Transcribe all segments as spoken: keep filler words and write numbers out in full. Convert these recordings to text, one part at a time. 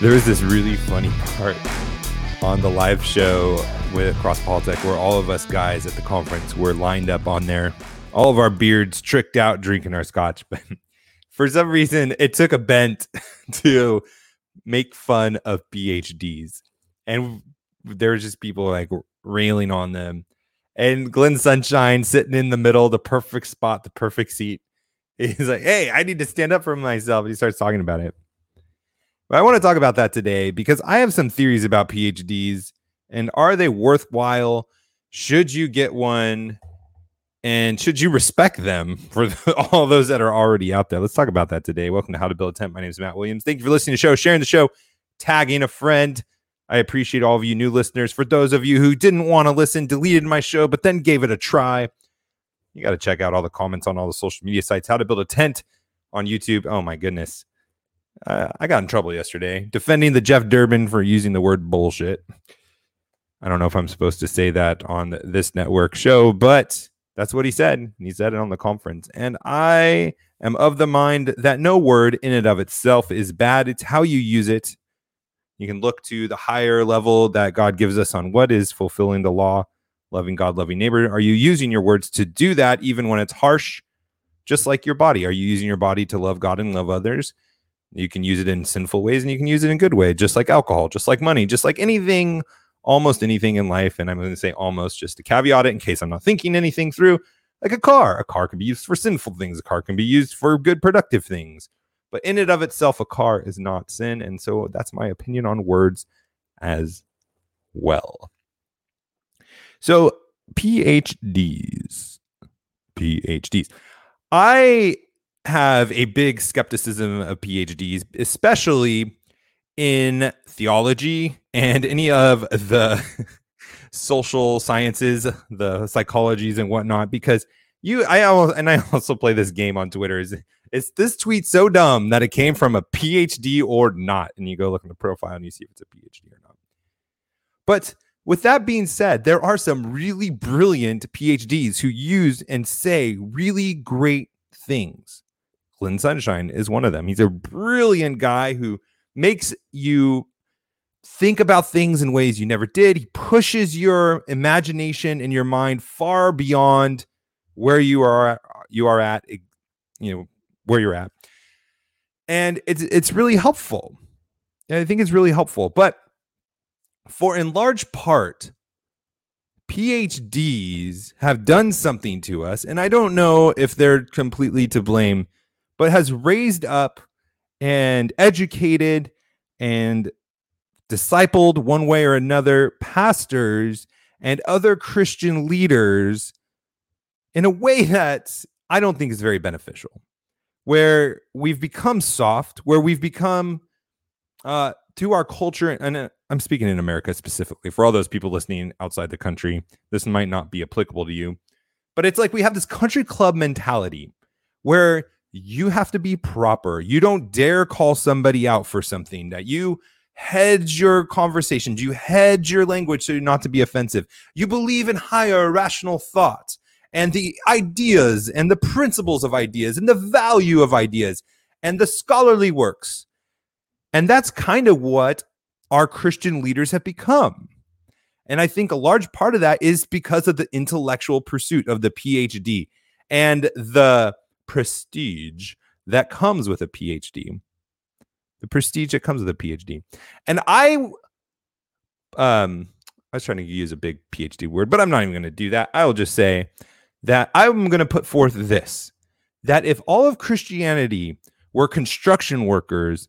There was this really funny part on the live show with CrossPolitik where all of us guys at the conference were lined up on there, all of our beards tricked out, drinking our scotch. But for some reason, it took a bent to make fun of PhDs. And there was just people like railing on them. And Glenn Sunshine sitting in the middle, the perfect spot, the perfect seat. He's like, hey, I need to stand up for myself. And he starts talking about it. But I want to talk about that today because I have some theories about PhDs and are they worthwhile? Should you get one? And should you respect them for the, all those that are already out there? Let's talk about that today. Welcome to How to Build a Tent. My name is Matt Williams. Thank you for listening to the show, sharing the show, tagging a friend. I appreciate all of you new listeners. For those of you who didn't want to listen, deleted my show, but then gave it a try, you got to check out all the comments on all the social media sites. How to Build a Tent on YouTube. Oh, my goodness. Uh, I got in trouble yesterday defending the Jeff Durbin for using the word bullshit. I don't know if I'm supposed to say that on this network show, but that's what he said. And he said it on the conference. And I am of the mind that no word in and of itself is bad. It's how you use it. You can look to the higher level that God gives us on what is fulfilling the law, loving God, loving neighbor. Are you using your words to do that even when it's harsh? Just like your body. Are you using your body to love God and love others? You can use it in sinful ways and you can use it in good ways, just like alcohol, just like money, just like anything, almost anything in life. And I'm going to say almost just to caveat it in case I'm not thinking anything through, like a car. A car can be used for sinful things. A car can be used for good, productive things. But in and of itself, a car is not sin. And so that's my opinion on words as well. So PhDs, PhDs. I have a big skepticism of PhDs, especially in theology and any of the social sciences, the psychologies and whatnot, because you, I almost, and I also play this game on Twitter, is it's this tweet so dumb that it came from a PhD or not. And you go look in the profile and you see if it's a PhD or not. But with that being said, there are some really brilliant PhDs who use and say really great things. Glenn Sunshine is one of them. He's a brilliant guy who makes you think about things in ways you never did. He pushes your imagination and your mind far beyond where you are, you are at, you know, where you're at. And it's it's really helpful. And I think it's really helpful. But for in large part, PhDs have done something to us, and I don't know if they're completely to blame, but has raised up and educated and discipled one way or another pastors and other Christian leaders in a way that I don't think is very beneficial, where we've become soft, where we've become uh, to our culture, and uh, I'm speaking in America specifically. For all those people listening outside the country, this might not be applicable to you, but it's like we have this country club mentality where you have to be proper. You don't dare call somebody out for something, that you hedge your conversations, you hedge your language so not to be offensive. You believe in higher rational thought and the ideas and the principles of ideas and the value of ideas and the scholarly works. And that's kind of what our Christian leaders have become. And I think a large part of that is because of the intellectual pursuit of the PhD and the prestige that comes with a PhD. The prestige that comes with a PhD. And I, um, I was trying to use a big PhD word, but I'm not even going to do that. I will just say that I'm going to put forth this, that if all of Christianity were construction workers,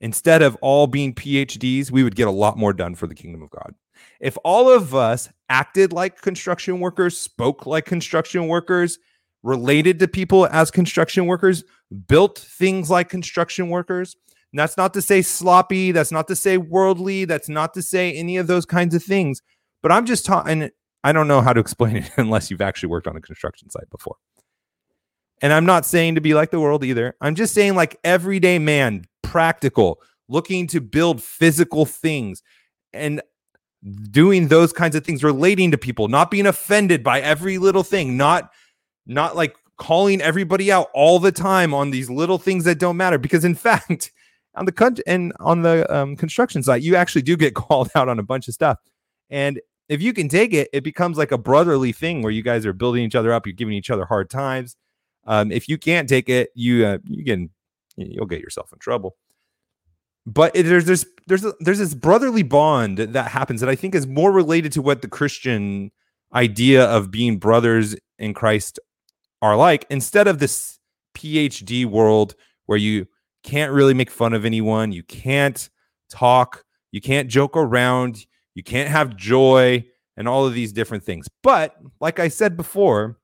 instead of all being PhDs, we would get a lot more done for the kingdom of God. If all of us acted like construction workers, spoke like construction workers, related to people as construction workers, built things like construction workers, and that's not to say sloppy, that's not to say worldly, that's not to say any of those kinds of things, but I'm just talking, I don't know how to explain it unless you've actually worked on a construction site before. And I'm not saying to be like the world either. I'm just saying like everyday man, practical, looking to build physical things and doing those kinds of things, relating to people, not being offended by every little thing, not, not like calling everybody out all the time on these little things that don't matter. Because in fact, on the con- and on the um, construction site, you actually do get called out on a bunch of stuff. And if you can take it, it becomes like a brotherly thing where you guys are building each other up. You're giving each other hard times. Um, if you can't take it, you uh, you can you'll get yourself in trouble. But there's there's there's a, there's this brotherly bond that happens that I think is more related to what the Christian idea of being brothers in Christ are like, instead of this P H D world where you can't really make fun of anyone, you can't talk, you can't joke around, you can't have joy, and all of these different things. But like I said before,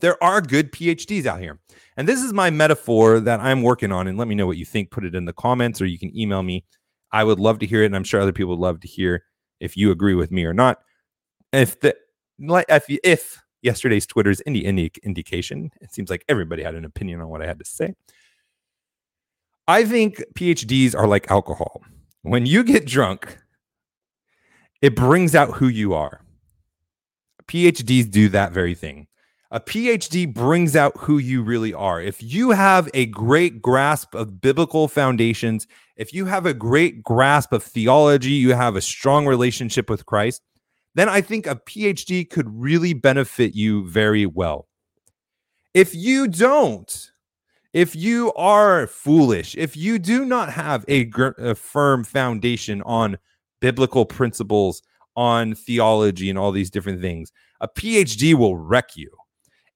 there are good P H Ds out here. And this is my metaphor that I'm working on. And let me know what you think. Put it in the comments, or you can email me. I would love to hear it. And I'm sure other people would love to hear if you agree with me or not. If the if, if yesterday's Twitter's any any indication, it seems like everybody had an opinion on what I had to say. I think P H Ds are like alcohol. When you get drunk, it brings out who you are. P H Ds do that very thing. A P H D brings out who you really are. If you have a great grasp of biblical foundations, if you have a great grasp of theology, you have a strong relationship with Christ, then I think a P H D could really benefit you very well. If you don't, if you are foolish, if you do not have a, gr- a firm foundation on biblical principles, on theology, and all these different things, a P H D will wreck you.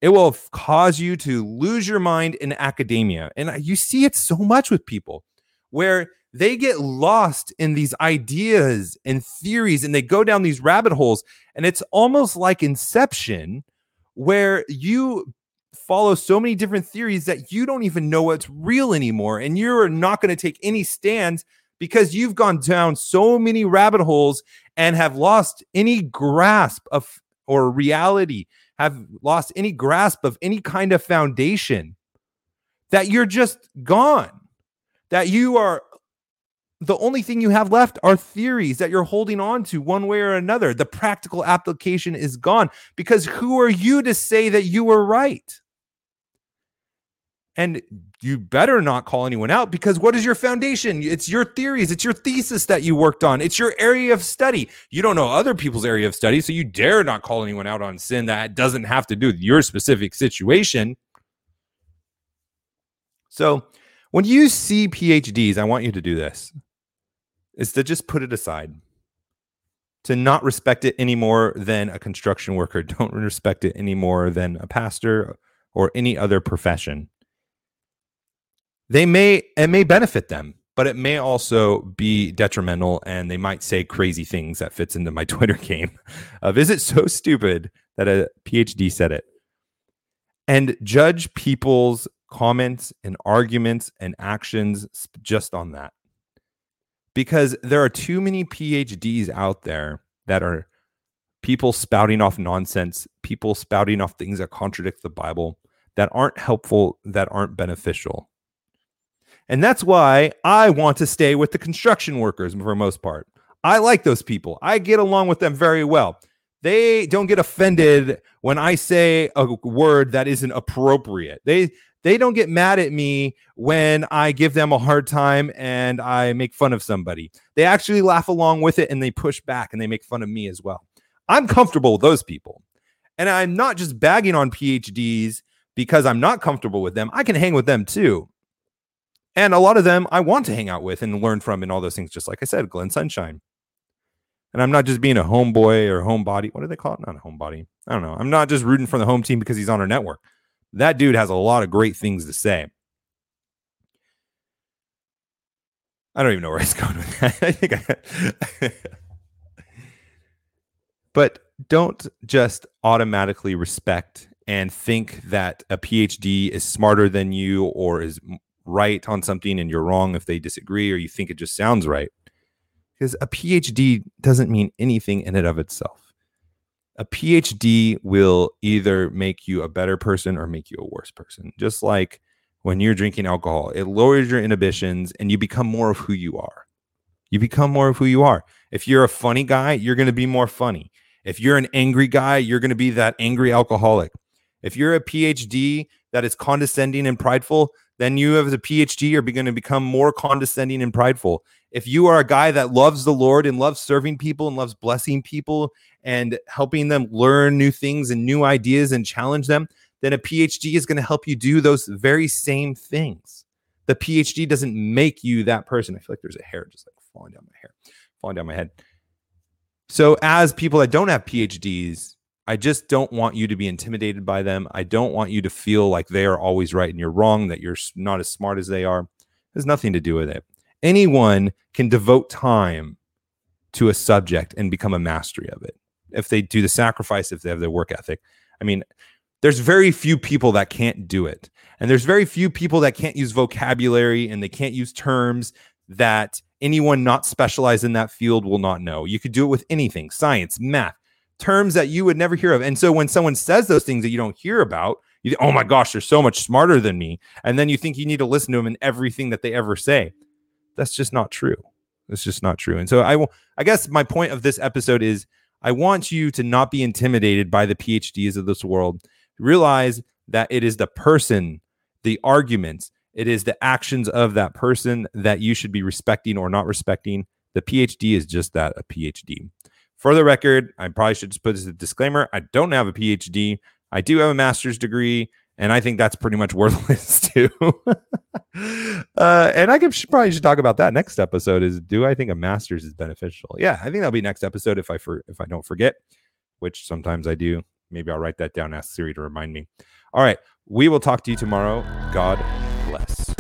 It will cause you to lose your mind in academia. And you see it so much with people where they get lost in these ideas and theories, and they go down these rabbit holes. And it's almost like Inception, where you follow so many different theories that you don't even know what's real anymore. And you're not going to take any stands because you've gone down so many rabbit holes and have lost any grasp of or reality. Have lost any grasp of any kind of foundation, that you're just gone, that you are, the only thing you have left are theories that you're holding on to one way or another. The practical application is gone, because who are you to say that you were right? And you better not call anyone out, because what is your foundation? It's your theories. It's your thesis that you worked on. It's your area of study. You don't know other people's area of study, so you dare not call anyone out on sin that doesn't have to do with your specific situation. So when you see P H Ds, I want you to do this, is to just put it aside, to not respect it any more than a construction worker. Don't respect it any more than a pastor or any other profession. They may, it may benefit them, but it may also be detrimental, and they might say crazy things that fits into my Twitter game of, is it so stupid that a P H D said it? And judge people's comments and arguments and actions just on that. Because there are too many P H Ds out there that are people spouting off nonsense, people spouting off things that contradict the Bible, that aren't helpful, that aren't beneficial. And that's why I want to stay with the construction workers for the most part. I like those people. I get along with them very well. They don't get offended when I say a word that isn't appropriate. They they don't get mad at me when I give them a hard time and I make fun of somebody. They actually laugh along with it, and they push back, and they make fun of me as well. I'm comfortable with those people. And I'm not just bagging on P H Ds because I'm not comfortable with them. I can hang with them too. And a lot of them I want to hang out with and learn from and all those things, just like I said, Glenn Sunshine. And I'm not just being a homeboy or homebody. What do they call it? Not a homebody. I don't know. I'm not just rooting for the home team because he's on our network. That dude has a lot of great things to say. I don't even know where he's going with that. I think I... But don't just automatically respect and think that a P H D is smarter than you or is right on something and you're wrong if they disagree, or you think it just sounds right. Because a P H D doesn't mean anything in and of itself. A P H D will either make you a better person or make you a worse person. Just like when you're drinking alcohol, it lowers your inhibitions and you become more of who you are. You become more of who you are. If you're a funny guy, you're going to be more funny. If you're an angry guy, you're going to be that angry alcoholic. If you're a P H D that is condescending and prideful, then you as a P H D are going to become more condescending and prideful. If you are a guy that loves the Lord and loves serving people and loves blessing people and helping them learn new things and new ideas and challenge them, then a P H D is going to help you do those very same things. The P H D doesn't make you that person. I feel like there's a hair just like falling down my hair, falling down my head. So as people that don't have P H Ds, I just don't want you to be intimidated by them. I don't want you to feel like they are always right and you're wrong, that you're not as smart as they are. There's nothing to do with it. Anyone can devote time to a subject and become a mastery of it if they do the sacrifice, if they have their work ethic. I mean, there's very few people that can't do it. And there's very few people that can't use vocabulary and they can't use terms that anyone not specialized in that field will not know. You could do it with anything, science, math, terms that you would never hear of. And so when someone says those things that you don't hear about, you think, oh my gosh, they're so much smarter than me. And then you think you need to listen to them in everything that they ever say. That's just not true. That's just not true. And so I will, I guess my point of this episode is I want you to not be intimidated by the P H Ds of this world. Realize that it is the person, the arguments, it is the actions of that person that you should be respecting or not respecting. The P H D is just that, a P H D. For the record, I probably should just put this as a disclaimer. I don't have a P H D. I do have a master's degree, and I think that's pretty much worthless too. uh, and I could, probably should talk about that next episode is, do I think a master's is beneficial? Yeah, I think that'll be next episode if I for, if I don't forget, which sometimes I do. Maybe I'll write that down, ask Siri to remind me. All right, we will talk to you tomorrow. God bless.